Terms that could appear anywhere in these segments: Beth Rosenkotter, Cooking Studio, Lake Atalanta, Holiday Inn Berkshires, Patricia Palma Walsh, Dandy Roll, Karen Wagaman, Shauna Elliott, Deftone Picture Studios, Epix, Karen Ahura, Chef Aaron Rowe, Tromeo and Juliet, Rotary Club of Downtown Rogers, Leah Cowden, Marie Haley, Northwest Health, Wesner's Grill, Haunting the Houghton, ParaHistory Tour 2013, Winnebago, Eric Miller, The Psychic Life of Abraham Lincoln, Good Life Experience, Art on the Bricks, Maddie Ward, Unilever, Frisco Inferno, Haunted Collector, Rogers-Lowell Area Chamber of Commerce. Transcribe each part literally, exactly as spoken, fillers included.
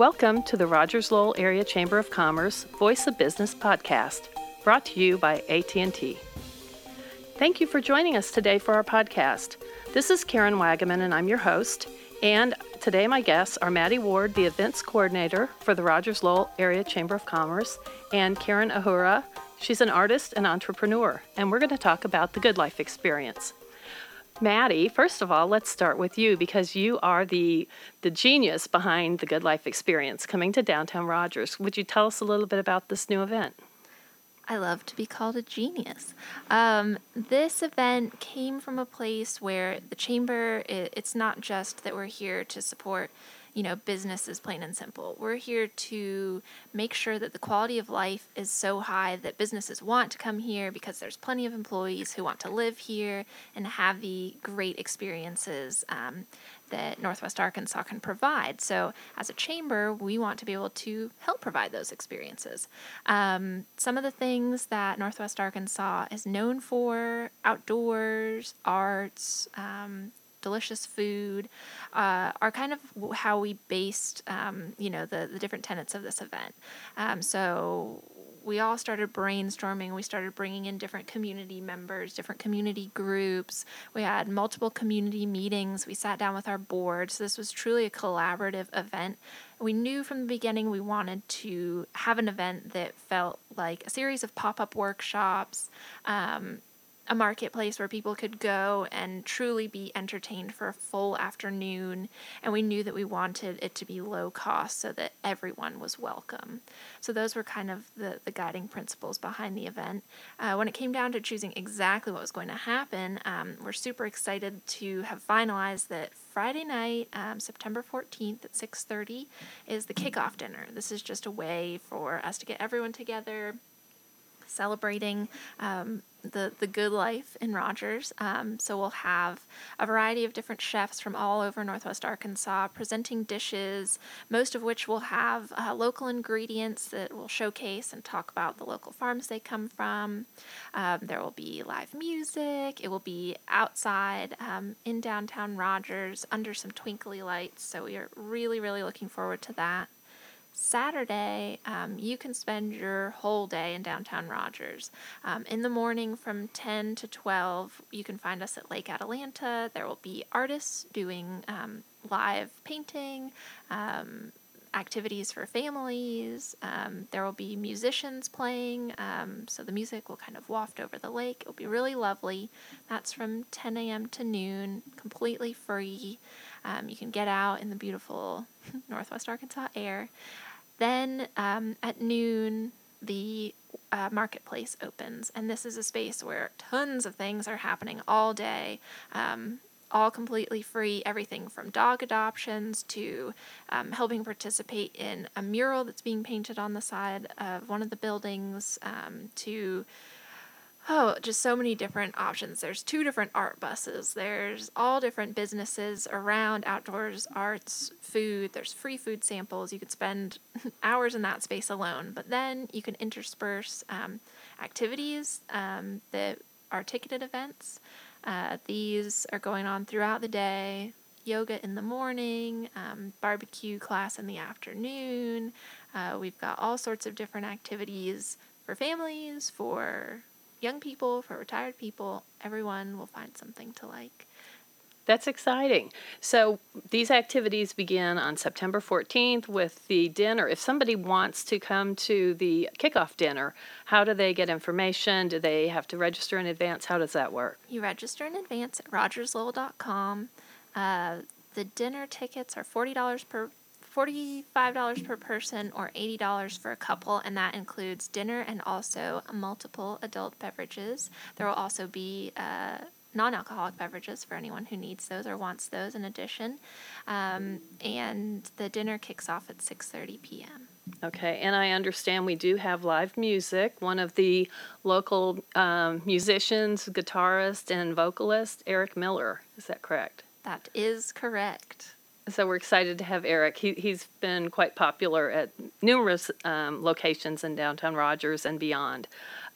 Welcome to the Rogers-Lowell Area Chamber of Commerce Voice of Business podcast, brought to you by A T and T. Thank you for joining us today for our podcast. This is Karen Wagaman, and I'm your host. And today my guests are Maddie Ward, the events coordinator for the Rogers-Lowell Area Chamber of Commerce, and Karen Ahura. She's an artist and entrepreneur, and we're going to talk about the Good Life Experience. Maddie, first of all, let's start with you, because you are the the genius behind the Good Life Experience coming to downtown Rogers. Would you tell us a little bit about this new event? I love to be called a genius. Um, this event came from a place where the chamber, it, it's not just that we're here to support, you know, businesses plain and simple. We're here to make sure that the quality of life is so high that businesses want to come here because there's plenty of employees who want to live here and have the great experiences um, that Northwest Arkansas can provide. So as a chamber, we want to be able to help provide those experiences. Um, some of the things that Northwest Arkansas is known for: outdoors, arts, um, delicious food, uh, are kind of how we based, um, you know, the, the different tenets of this event. Um, so we all started brainstorming. We started bringing in different community members, different community groups. We had multiple community meetings. We sat down with our board. So this was truly a collaborative event. We knew from the beginning we wanted to have an event that felt like a series of pop-up workshops, um, a marketplace where people could go and truly be entertained for a full afternoon, and we knew that we wanted it to be low cost so that everyone was welcome. So those were kind of the, the guiding principles behind the event. Uh, when it came down to choosing exactly what was going to happen, um, we're super excited to have finalized that Friday night, um, September fourteenth at six thirty is the kickoff dinner. This is just a way for us to get everyone together, celebrating um, the, the good life in Rogers. Um, so we'll have a variety of different chefs from all over Northwest Arkansas presenting dishes, most of which will have uh, local ingredients that will showcase and talk about the local farms they come from. Um, there will be live music. It will be outside um, in downtown Rogers under some twinkly lights. So we are really, really looking forward to that. Saturday, um, you can spend your whole day in downtown Rogers. Um, in the morning from ten to twelve, you can find us at Lake Atalanta. There will be artists doing um, live painting, um, activities for families. Um, there will be musicians playing, um, so the music will kind of waft over the lake. It will be really lovely. That's from ten a.m. to noon, completely free. Um, you can get out in the beautiful Northwest Arkansas air. Then um, at noon, the uh, marketplace opens, and this is a space where tons of things are happening all day, um, all completely free, everything from dog adoptions to um, helping participate in a mural that's being painted on the side of one of the buildings um, to... Oh, just so many different options. There's two different art buses. There's all different businesses around outdoors, arts, food. There's free food samples. You could spend hours in that space alone, but then you can intersperse um, activities um, that are ticketed events. Uh, these are going on throughout the day. Yoga in the morning, um, barbecue class in the afternoon. Uh, we've got all sorts of different activities for families, for young people, for retired people. Everyone will find something to like. That's exciting. So these activities begin on September fourteenth with the dinner. If somebody wants to come to the kickoff dinner, how do they get information? Do they have to register in advance? How does that work? You register in advance at rogers lowell dot com. Uh, the dinner tickets are forty dollars per forty-five dollars per person or eighty dollars for a couple, and that includes dinner and also multiple adult beverages. There will also be uh, non-alcoholic beverages for anyone who needs those or wants those in addition. Um, and the dinner kicks off at six thirty p.m. Okay, and I understand we do have live music. One of the local um, musicians, guitarist, and vocalist, Eric Miller. Is that correct? That is correct. So we're excited to have Eric. He, he's been quite popular at numerous um, locations in downtown Rogers and beyond.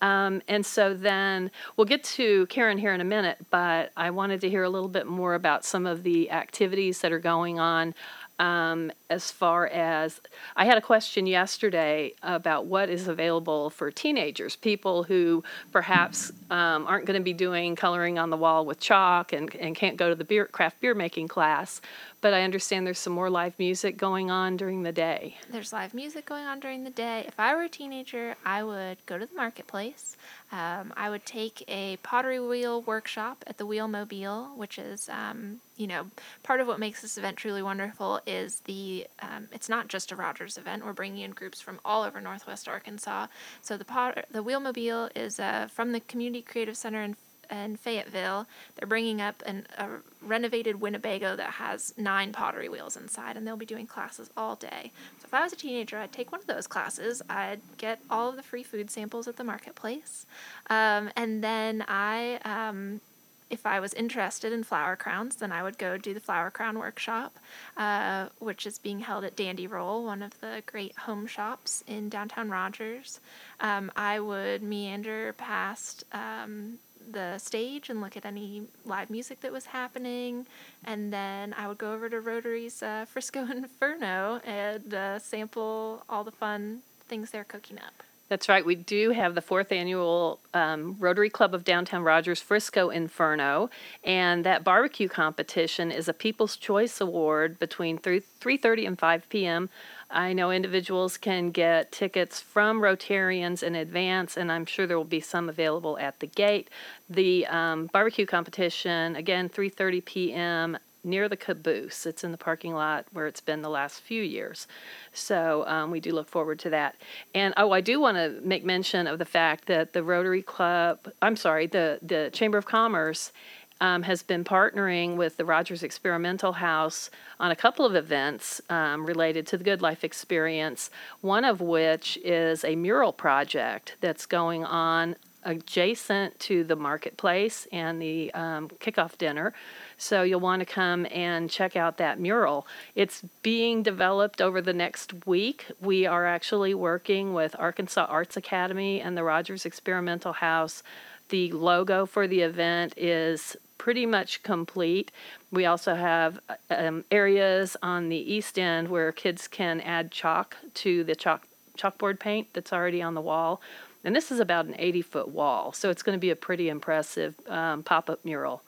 Um, and so then we'll get to Karen here in a minute, but I wanted to hear a little bit more about some of the activities that are going on Um, as far as, I had a question yesterday about what is available for teenagers, people who perhaps um, aren't going to be doing coloring on the wall with chalk and, and can't go to the beer, craft beer making class, but I understand there's some more live music going on during the day. There's live music going on during the day. If I were a teenager, I would go to the marketplace. Um, I would take a pottery wheel workshop at the Wheel Mobile, which is, um, you know, part of what makes this event truly wonderful is the, um, it's not just a Rogers event. We're bringing in groups from all over Northwest Arkansas. So the pot- the Wheel Mobile is uh, from the Community Creative Center in in Fayetteville. They're bringing up an, a renovated Winnebago that has nine pottery wheels inside, and they'll be doing classes all day. So if I was a teenager, I'd take one of those classes. I'd get all of the free food samples at the marketplace. Um, and then I, um, if I was interested in flower crowns, then I would go do the flower crown workshop, uh, which is being held at Dandy Roll, one of the great home shops in downtown Rogers. Um, I would meander past... Um, the stage and look at any live music that was happening, and then I would go over to Rotary's uh, Frisco Inferno and uh, sample all the fun things they're cooking up. That's right. We do have the fourth annual um, Rotary Club of Downtown Rogers Frisco Inferno, and that barbecue competition is a People's Choice Award between three thirty and five p.m. I know individuals can get tickets from Rotarians in advance, and I'm sure there will be some available at the gate. The um, barbecue competition, again, three thirty p.m. near the caboose. It's in the parking lot where it's been the last few years. So um, we do look forward to that. And oh, I do want to make mention of the fact that the Rotary Club, I'm sorry, the, the Chamber of Commerce Um, has been partnering with the Rogers Experimental House on a couple of events um, related to the Good Life Experience, one of which is a mural project that's going on adjacent to the marketplace and the um, kickoff dinner. So you'll want to come and check out that mural. It's being developed over the next week. We are actually working with Arkansas Arts Academy and the Rogers Experimental House. The logo for the event is pretty much complete. We also have um, areas on the east end where kids can add chalk to the chalk chalkboard paint that's already on the wall. And this is about an eighty-foot wall, so it's going to be a pretty impressive um, pop-up mural.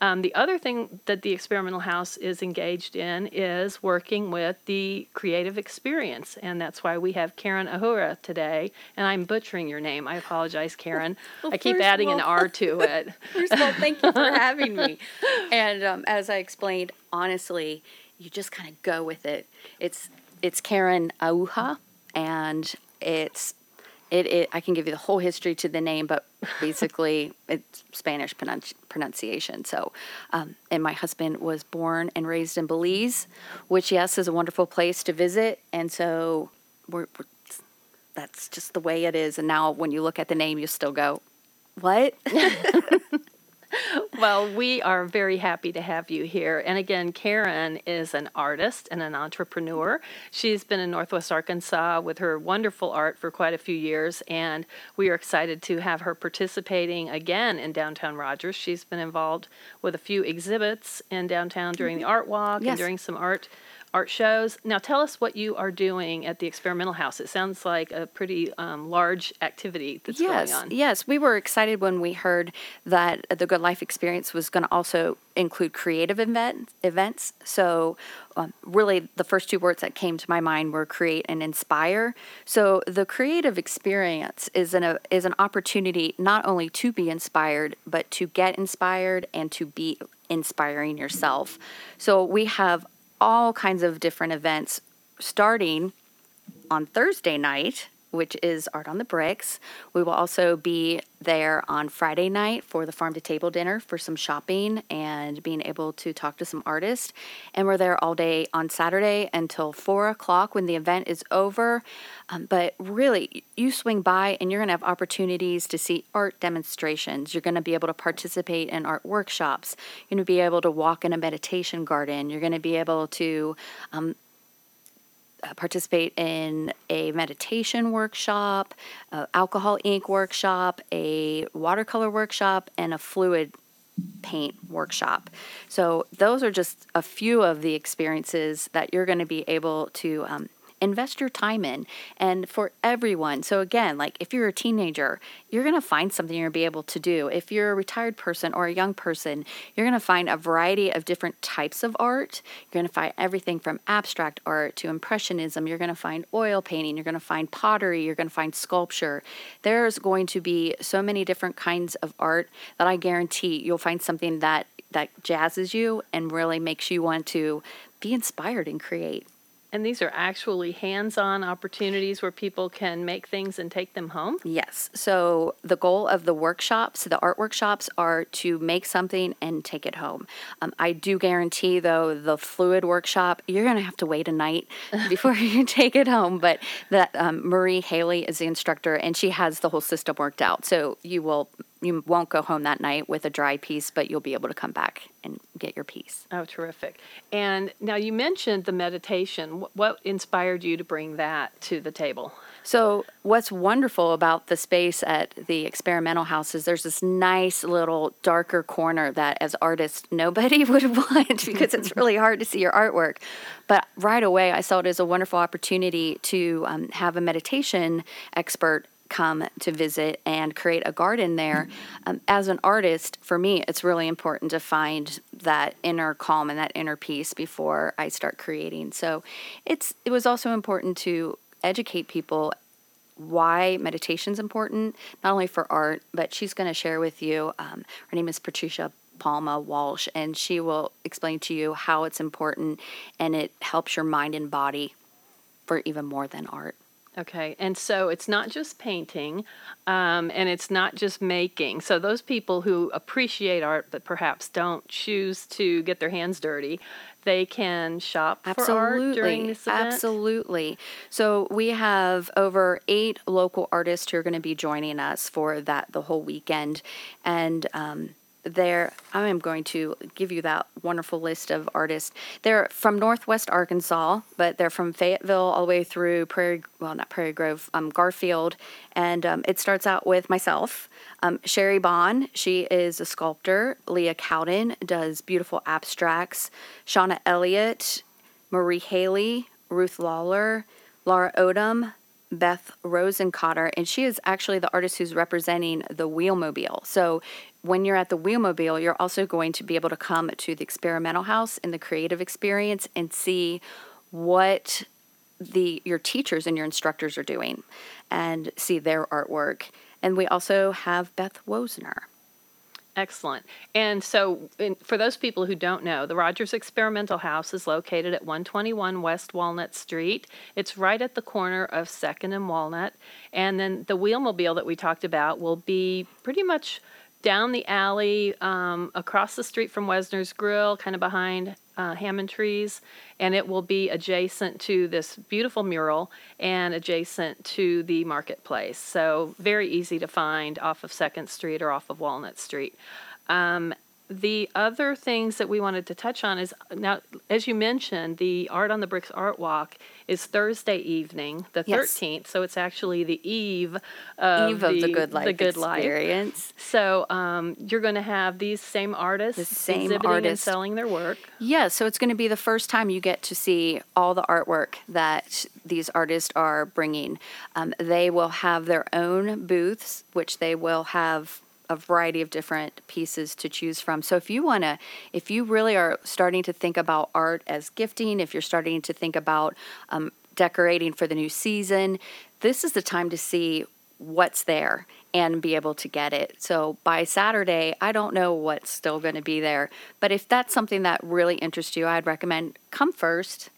Um, the other thing that the Experimental House is engaged in is working with the Creative Experience, and that's why we have Karen Ahura today. And I'm butchering your name. I apologize, Karen. Well, I keep adding all, an R to it. First of all, thank you for having me. And um, as I explained, honestly, you just kind of go with it. It's it's Karen Ahura, and it's It, it I can give you the whole history to the name, but basically it's Spanish pronunci- pronunciation. So, um, and my husband was born and raised in Belize, which, yes, is a wonderful place to visit. And so we're, we're that's just the way it is. And now when you look at the name, you still go, what? Well, we are very happy to have you here. And again, Karen is an artist and an entrepreneur. She's been in Northwest Arkansas with her wonderful art for quite a few years, and we are excited to have her participating again in downtown Rogers. She's been involved with a few exhibits in downtown during the Art Walk yes. and during some art art shows. Now, tell us what you are doing at the Experimental House. It sounds like a pretty um, large activity that's yes, going on. Yes, we were excited when we heard that the Good Life Experience was going to also include creative event, events. So um, really the first two words that came to my mind were create and inspire. So the creative experience is an, a, is an opportunity not only to be inspired, but to get inspired and to be inspiring yourself. So we have all kinds of different events starting on Thursday night, which is Art on the Bricks. We will also be there on Friday night for the farm to table dinner for some shopping and being able to talk to some artists. And we're there all day on Saturday until four o'clock when the event is over. Um, but really, you swing by and you're going to have opportunities to see art demonstrations. You're going to be able to participate in art workshops. You're going to be able to walk in a meditation garden. You're going to be able to um, participate in a meditation workshop, uh, alcohol ink workshop, a watercolor workshop, and a fluid paint workshop. So those are just a few of the experiences that you're going to be able to um, invest your time in, and for everyone. So again, like if you're a teenager, you're going to find something you're going to be able to do. If you're a retired person or a young person, you're going to find a variety of different types of art. You're going to find everything from abstract art to impressionism. You're going to find oil painting. You're going to find pottery. You're going to find sculpture. There's going to be so many different kinds of art that I guarantee you'll find something that, that jazzes you and really makes you want to be inspired and create. And these are actually hands-on opportunities where people can make things and take them home? Yes. So the goal of the workshops, the art workshops, are to make something and take it home. Um, I do guarantee, though, the fluid workshop, you're going to have to wait a night before you take it home. But that um, Marie Haley is the instructor, and she has the whole system worked out. So you will... You won't go home that night with a dry piece, but you'll be able to come back and get your piece. Oh, terrific. And now you mentioned the meditation. What inspired you to bring that to the table? So what's wonderful about the space at the Experimental House is there's this nice little darker corner that as artists, nobody would want because it's really hard to see your artwork. But right away, I saw it as a wonderful opportunity to um, have a meditation expert come to visit and create a garden there. Um, as an artist, for me, it's really important to find that inner calm and that inner peace before I start creating. So it's it was also important to educate people why meditation's important, not only for art, but she's going to share with you. Um, her name is Patricia Palma Walsh, and she will explain to you how it's important and it helps your mind and body for even more than art. Okay, and so it's not just painting, um, and it's not just making. So those people who appreciate art but perhaps don't choose to get their hands dirty, they can shop absolutely. For art during this event? Absolutely. So we have over eight local artists who are going to be joining us for that the whole weekend, and um There, I am going to give you that wonderful list of artists. They're from Northwest Arkansas, but they're from Fayetteville all the way through Prairie, well, not Prairie Grove, um, Garfield. And um, it starts out with myself, um, Sherry Bond. She is a sculptor. Leah Cowden does beautiful abstracts. Shauna Elliott, Marie Haley, Ruth Lawler, Laura Odom, Beth Rosenkotter, and she is actually the artist who's representing the Wheel Mobile. So when you're at the Wheel Mobile, you're also going to be able to come to the Experimental House and the Creative Experience and see what the your teachers and your instructors are doing and see their artwork. And we also have Beth Wozner. Excellent. And so in, for those people who don't know, the Rogers Experimental House is located at one twenty-one West Walnut Street. It's right at the corner of second and Walnut. And then the Wheelmobile that we talked about will be pretty much down the alley, um, across the street from Wesner's Grill, kind of behind uh, Hammond Trees. And it will be adjacent to this beautiful mural and adjacent to the marketplace. So very easy to find off of second Street or off of Walnut Street. Um, the other things that we wanted to touch on is, now, as you mentioned, the Art on the Bricks Art Walk is Thursday evening, the yes. thirteenth, so it's actually the eve of, eve of the, the Good Life the good Experience. Life. So um, you're going to have these same artists the same exhibiting artist. and selling their work. Yeah, so it's going to be the first time you get to see all the artwork that these artists are bringing. Um, they will have their own booths, which they will have a variety of different pieces to choose from. So if you want to, if you really are starting to think about art as gifting, if you're starting to think about um, decorating for the new season, this is the time to see what's there and be able to get it. So by Saturday, I don't know what's still going to be there, but if that's something that really interests you, I'd recommend come first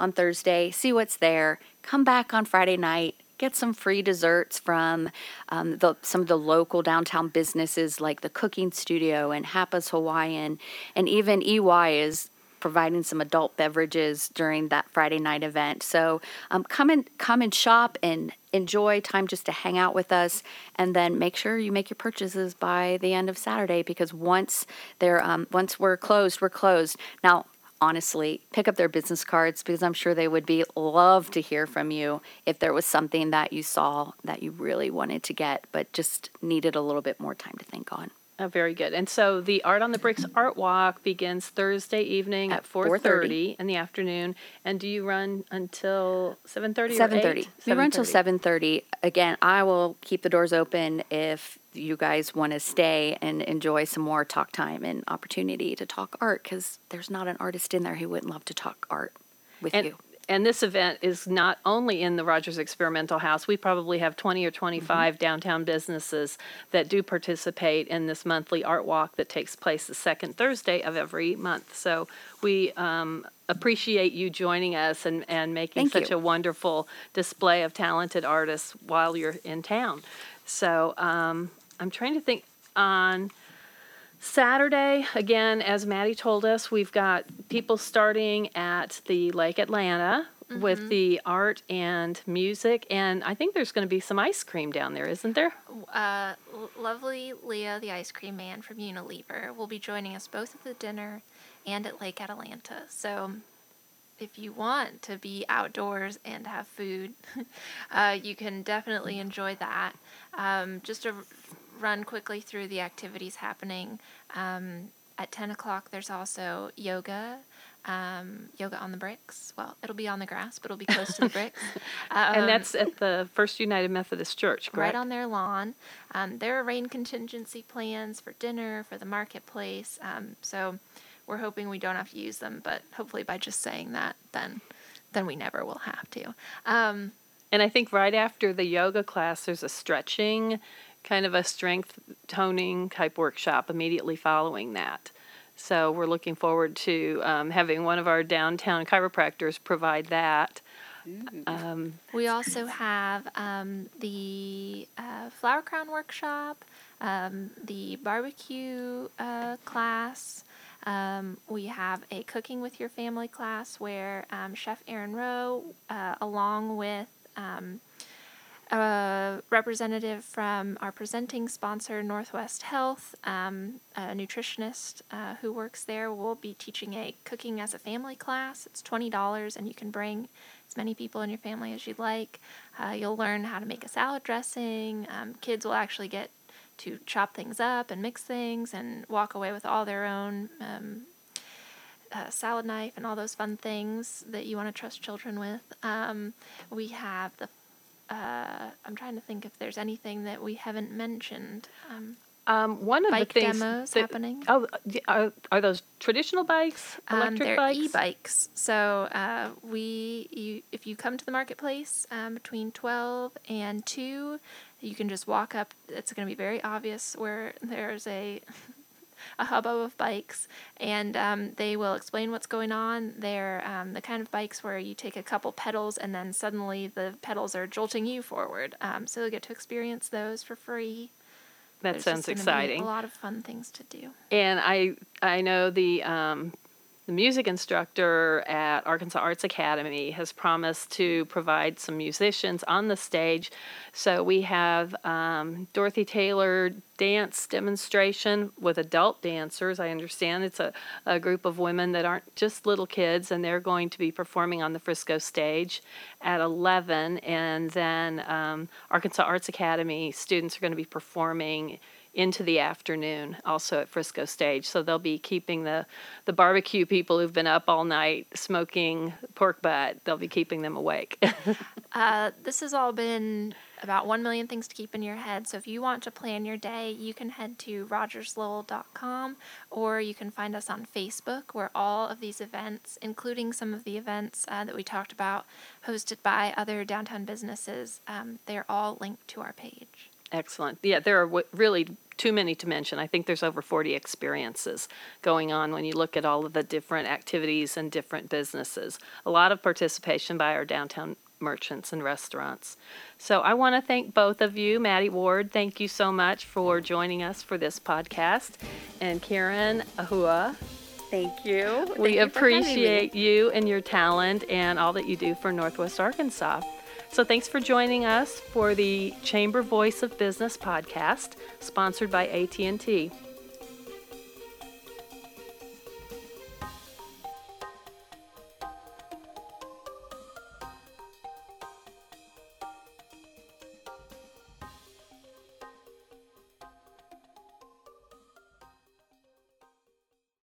on Thursday, see what's there, come back on Friday night, get some free desserts from um, the, some of the local downtown businesses like the Cooking Studio and Hapa's Hawaiian. And even E Y is providing some adult beverages during that Friday night event. So um, come and come and shop and enjoy time just to hang out with us. And then make sure you make your purchases by the end of Saturday, because once they're um, once we're closed, we're closed. Now, honestly, pick up their business cards, because I'm sure they would be love to hear from you if there was something that you saw that you really wanted to get but just needed a little bit more time to think on. Oh, very good. And so the Art on the Bricks Art Walk begins Thursday evening at, at four thirty in the afternoon. And do you run until seven thirty or eight? We run until seven thirty. Again, I will keep the doors open if you guys want to stay and enjoy some more talk time and opportunity to talk art, because there's not an artist in there who wouldn't love to talk art with and, you. And this event is not only in the Rogers Experimental House. We probably have twenty or twenty-five mm-hmm. downtown businesses that do participate in this monthly art walk that takes place the second Thursday of every month. So we um, appreciate you joining us and, and making Thank such you. a wonderful display of talented artists while you're in town. So um, I'm trying to think on Saturday, again, as Maddie told us, we've got people starting at the Lake Atalanta mm-hmm. with the art and music, and I think there's going to be some ice cream down there, isn't there? Uh, lovely Leah, the ice cream man from Unilever, will be joining us both at the dinner and at Lake Atalanta. So if you want to be outdoors and have food, uh, you can definitely enjoy that. Um, just a run quickly through the activities happening. Um, at ten o'clock, there's also yoga, um, yoga on the bricks. Well, it'll be on the grass, but it'll be close to the bricks. Um, and that's at the First United Methodist Church, correct? Right on their lawn. Um, there are rain contingency plans for dinner, for the marketplace. Um, so we're hoping we don't have to use them, but hopefully by just saying that, then then we never will have to. Um, and I think right after the yoga class, there's a stretching kind of a strength toning type workshop immediately following that. So we're looking forward to um, having one of our downtown chiropractors provide that. Um, we also have um, the uh, flower crown workshop, um, the barbecue uh, class. Um, we have a cooking with your family class where um, Chef Aaron Rowe, uh, along with um, a representative from our presenting sponsor, Northwest Health, um, a nutritionist uh, who works there, will be teaching a cooking as a family class. It's twenty dollars, and you can bring as many people in your family as you'd like. Uh, you'll learn how to make a salad dressing. Um, kids will actually get to chop things up and mix things and walk away with all their own um, Uh, salad knife and all those fun things that you want to trust children with. Um, we have the Uh, I'm trying to think if there's anything that we haven't mentioned. Um, um, one of bike the things demos that, happening. Oh, are, are those traditional bikes? Electric um, they're bikes? They're e-bikes. So uh, we, you, if you come to the marketplace um, between twelve and two, you can just walk up. It's going to be very obvious where there's a a hubbub of bikes, and um, they will explain what's going on. They're um, the kind of bikes where you take a couple pedals and then suddenly the pedals are jolting you forward. Um, so you'll get to experience those for free. That There's sounds exciting. Be a lot of fun things to do. And I I know the um, the music instructor at Arkansas Arts Academy has promised to provide some musicians on the stage. So we have um, Dorothy Taylor dance demonstration with adult dancers. I understand it's a, a group of women that aren't just little kids, and they're going to be performing on the Frisco stage at eleven. And then um, Arkansas Arts Academy students are going to be performing into the afternoon, also at Frisco Stage. So they'll be keeping the, the barbecue people who've been up all night smoking pork butt, they'll be keeping them awake. uh, this has all been about one million things to keep in your head. So if you want to plan your day, you can head to rogers lowell dot com, or you can find us on Facebook, where all of these events, including some of the events uh, that we talked about, hosted by other downtown businesses, um, they're all linked to our page. Excellent. Yeah, there are w- really too many to mention. I think there's over forty experiences going on when you look at all of the different activities and different businesses. A lot of participation by our downtown merchants and restaurants. So I want to thank both of you. Maddie Ward, thank you so much for joining us for this podcast. And Karen Ahua, thank you. Well, thank we you appreciate you and your talent and all that you do for Northwest Arkansas. So thanks for joining us for the Chamber Voice of Business podcast, sponsored by A T and T.